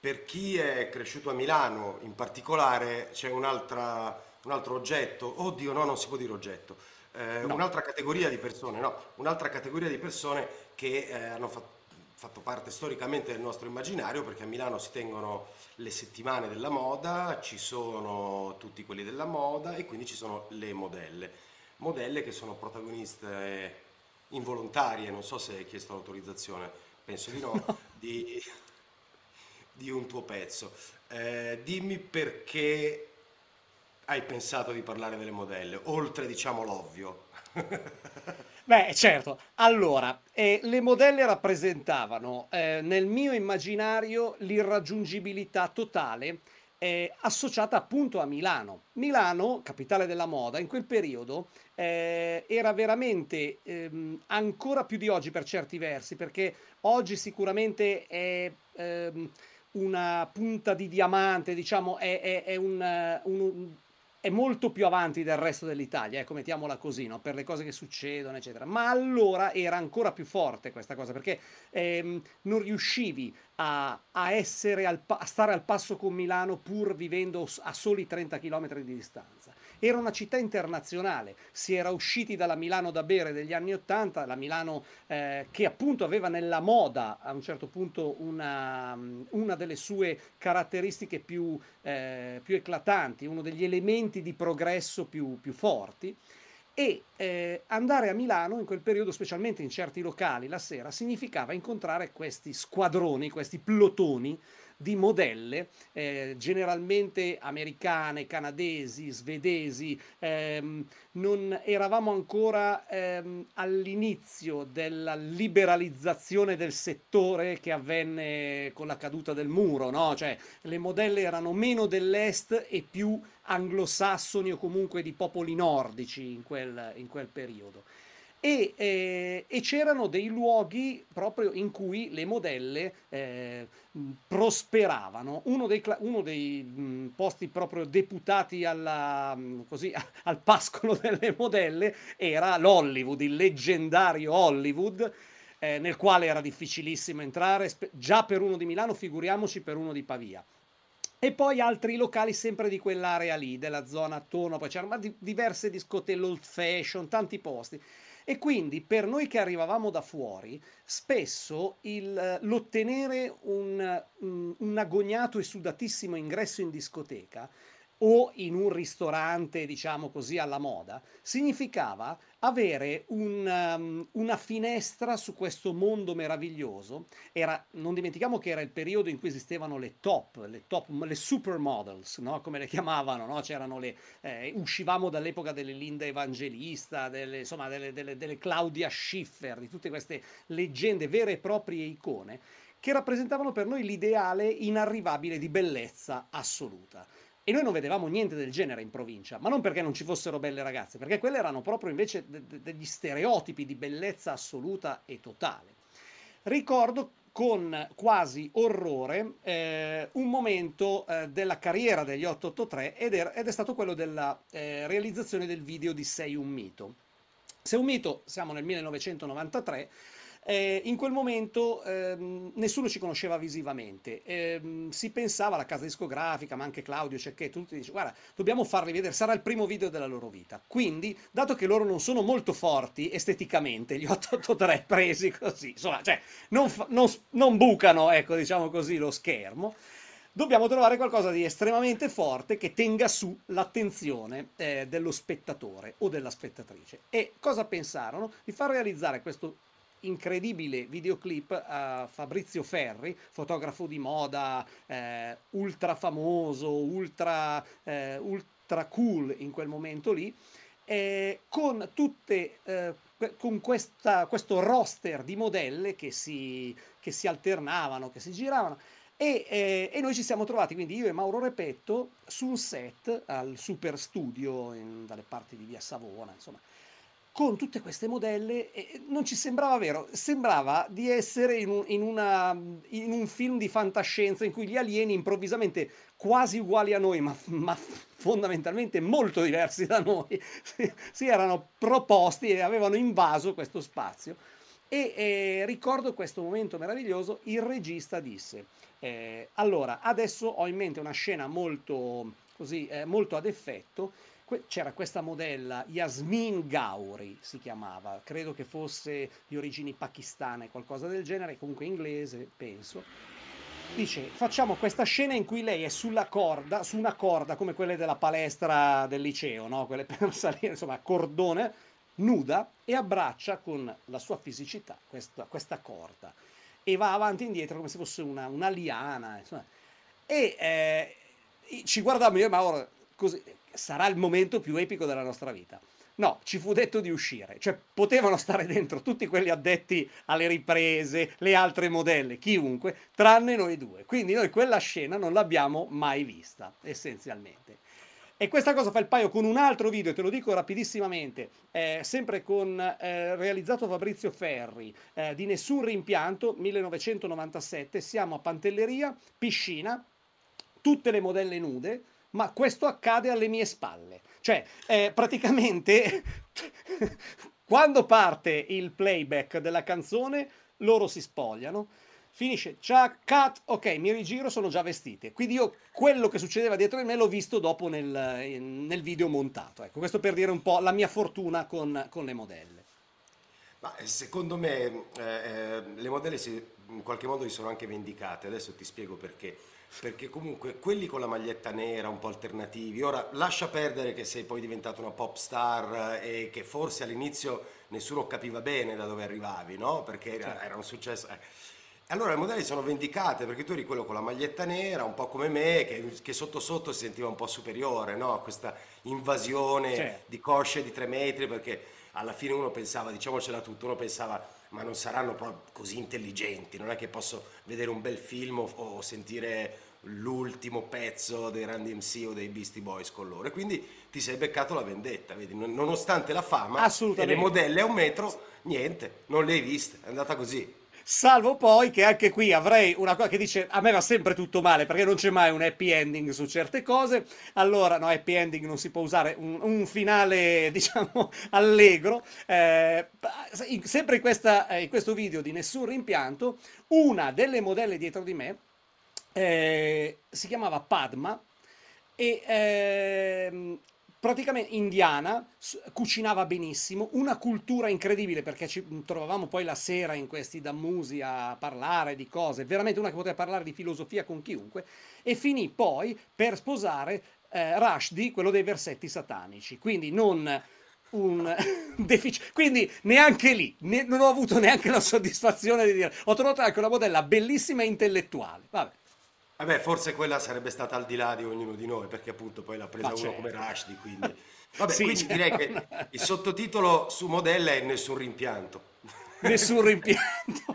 Per chi è cresciuto a Milano in particolare c'è un altro oggetto, oddio no, non si può dire oggetto, no. Un'altra categoria di persone, no, un'altra categoria di persone che hanno fatto parte storicamente del nostro immaginario, perché a Milano si tengono le settimane della moda, ci sono tutti quelli della moda e quindi ci sono le modelle che sono protagoniste involontarie, non so se hai chiesto l'autorizzazione, penso di no, no. Di un tuo pezzo. Dimmi perché hai pensato di parlare delle modelle, oltre diciamo l'ovvio. Beh, certo. Allora, le modelle rappresentavano nel mio immaginario l'irraggiungibilità totale associata appunto a Milano. Milano, capitale della moda, in quel periodo era veramente ancora più di oggi per certi versi, perché oggi sicuramente è... una punta di diamante, diciamo, è molto più avanti del resto dell'Italia, ecco, mettiamola così, no? Per le cose che succedono, eccetera. Ma allora era ancora più forte questa cosa, perché non riuscivi a stare al passo con Milano pur vivendo a soli 30 km di distanza. Era una città internazionale, si era usciti dalla Milano da bere degli anni 80, la Milano che appunto aveva nella moda a un certo punto una delle sue caratteristiche più eclatanti, uno degli elementi di progresso più forti, e andare a Milano in quel periodo, specialmente in certi locali la sera, significava incontrare questi squadroni, questi plotoni di modelle, generalmente americane, canadesi, svedesi. Non eravamo ancora all'inizio della liberalizzazione del settore che avvenne con la caduta del muro, no? Cioè, le modelle erano meno dell'est e più anglosassoni o comunque di popoli nordici in quel periodo. E c'erano dei luoghi proprio in cui le modelle prosperavano. Uno dei posti proprio deputati al pascolo delle modelle era l'Hollywood, il leggendario Hollywood, nel quale era difficilissimo entrare già per uno di Milano, figuriamoci per uno di Pavia. E poi altri locali sempre di quell'area lì, della zona attorno, poi c'erano diverse discoteche, l'old fashion, tanti posti. E quindi per noi che arrivavamo da fuori, spesso l'ottenere un agognato e sudatissimo ingresso in discoteca o in un ristorante, diciamo così, alla moda, significava avere una finestra su questo mondo meraviglioso. Non dimentichiamo che era il periodo in cui esistevano le supermodels, no? Come le chiamavano, no? C'erano uscivamo dall'epoca delle Linda Evangelista, delle Claudia Schiffer, di tutte queste leggende, vere e proprie icone, che rappresentavano per noi l'ideale inarrivabile di bellezza assoluta. E noi non vedevamo niente del genere in provincia, ma non perché non ci fossero belle ragazze, perché quelle erano proprio invece degli stereotipi di bellezza assoluta e totale. Ricordo con quasi orrore un momento della carriera degli 883 ed è stato quello della realizzazione del video di Sei un mito. Sei un mito, siamo nel 1993, in quel momento nessuno ci conosceva visivamente, si pensava alla casa discografica, ma anche Claudio Cecchetto, tutti dice: guarda, dobbiamo farli vedere, sarà il primo video della loro vita. Quindi, dato che loro non sono molto forti esteticamente, gli 883 presi così, insomma, cioè, non bucano, ecco, diciamo così, lo schermo, dobbiamo trovare qualcosa di estremamente forte che tenga su l'attenzione dello spettatore o della spettatrice. E cosa pensarono? Di far realizzare questo incredibile videoclip a Fabrizio Ferri, fotografo di moda ultra famoso, ultra cool in quel momento lì, con questo roster di modelle che si alternavano, che si giravano. E noi ci siamo trovati, quindi io e Mauro Repetto, su un set al Super Studio dalle parti di via Savona, insomma, con tutte queste modelle. Non ci sembrava vero, sembrava di essere in un film di fantascienza in cui gli alieni improvvisamente quasi uguali a noi, ma fondamentalmente molto diversi da noi, si erano proposti e avevano invaso questo spazio. E ricordo questo momento meraviglioso, il regista disse allora adesso ho in mente una scena molto, così, molto ad effetto. C'era questa modella, Yasmin Gauri si chiamava, credo che fosse di origini pakistane, qualcosa del genere, comunque inglese, penso. Dice, facciamo questa scena in cui lei è sulla corda, su una corda come quelle della palestra del liceo, no? Quelle per salire, insomma, cordone, nuda, e abbraccia con la sua fisicità questa corda. E va avanti e indietro come se fosse una liana, insomma. E ci guardiamo io e Mauro, così, sarà il momento più epico della nostra vita. No, ci fu detto di uscire, cioè potevano stare dentro tutti quelli addetti alle riprese, le altre modelle, chiunque, tranne noi due. Quindi noi quella scena non l'abbiamo mai vista, essenzialmente. E questa cosa fa il paio con un altro video, te lo dico rapidissimamente, sempre con realizzato Fabrizio Ferri, di Nessun Rimpianto, 1997, siamo a Pantelleria, piscina, tutte le modelle nude, ma questo accade alle mie spalle. Cioè, praticamente, quando parte il playback della canzone, loro si spogliano, finisce, ciao, cut, ok, mi rigiro, sono già vestite. Quindi io quello che succedeva dietro di me l'ho visto dopo nel video montato. Ecco, questo per dire un po' la mia fortuna con le modelle. Ma secondo me le modelle in qualche modo si sono anche vendicate, adesso ti spiego perché. Perché comunque quelli con la maglietta nera un po' alternativi, ora lascia perdere che sei poi diventato una pop star e che forse all'inizio nessuno capiva bene da dove arrivavi, no? Perché era un successo. Allora le modelle sono vendicate perché tu eri quello con la maglietta nera, un po' come me, che sotto sotto si sentiva un po' superiore, no? A questa invasione di cosce di 3 metri, perché alla fine uno pensava, diciamocela tutto, uno pensava ma non saranno proprio così intelligenti, non è che posso vedere un bel film o sentire l'ultimo pezzo dei Randy MC o dei Beastie Boys con loro, e quindi ti sei beccato la vendetta, vedi? Nonostante la fama e le modelle a 1 metro, niente, non le hai viste, è andata così. Salvo poi che anche qui avrei una cosa che dice a me va sempre tutto male perché non c'è mai un happy ending su certe cose, allora no, happy ending non si può usare, un finale diciamo allegro, sempre in questo video di Nessun Rimpianto una delle modelle dietro di me si chiamava Padma e praticamente indiana, cucinava benissimo, una cultura incredibile perché ci trovavamo poi la sera in questi dammusi a parlare di cose, veramente una che poteva parlare di filosofia con chiunque, e finì poi per sposare Rushdie, quello dei versetti satanici, quindi non un deficit, quindi neanche lì non ho avuto neanche la soddisfazione di dire, ho trovato anche una modella bellissima e intellettuale, vabbè. Vabbè, forse quella sarebbe stata al di là di ognuno di noi, perché appunto poi l'ha presa uno come Rushdie, quindi... Vabbè, sì, quindi direi che il sottotitolo su modella è Nessun Rimpianto. Nessun Rimpianto.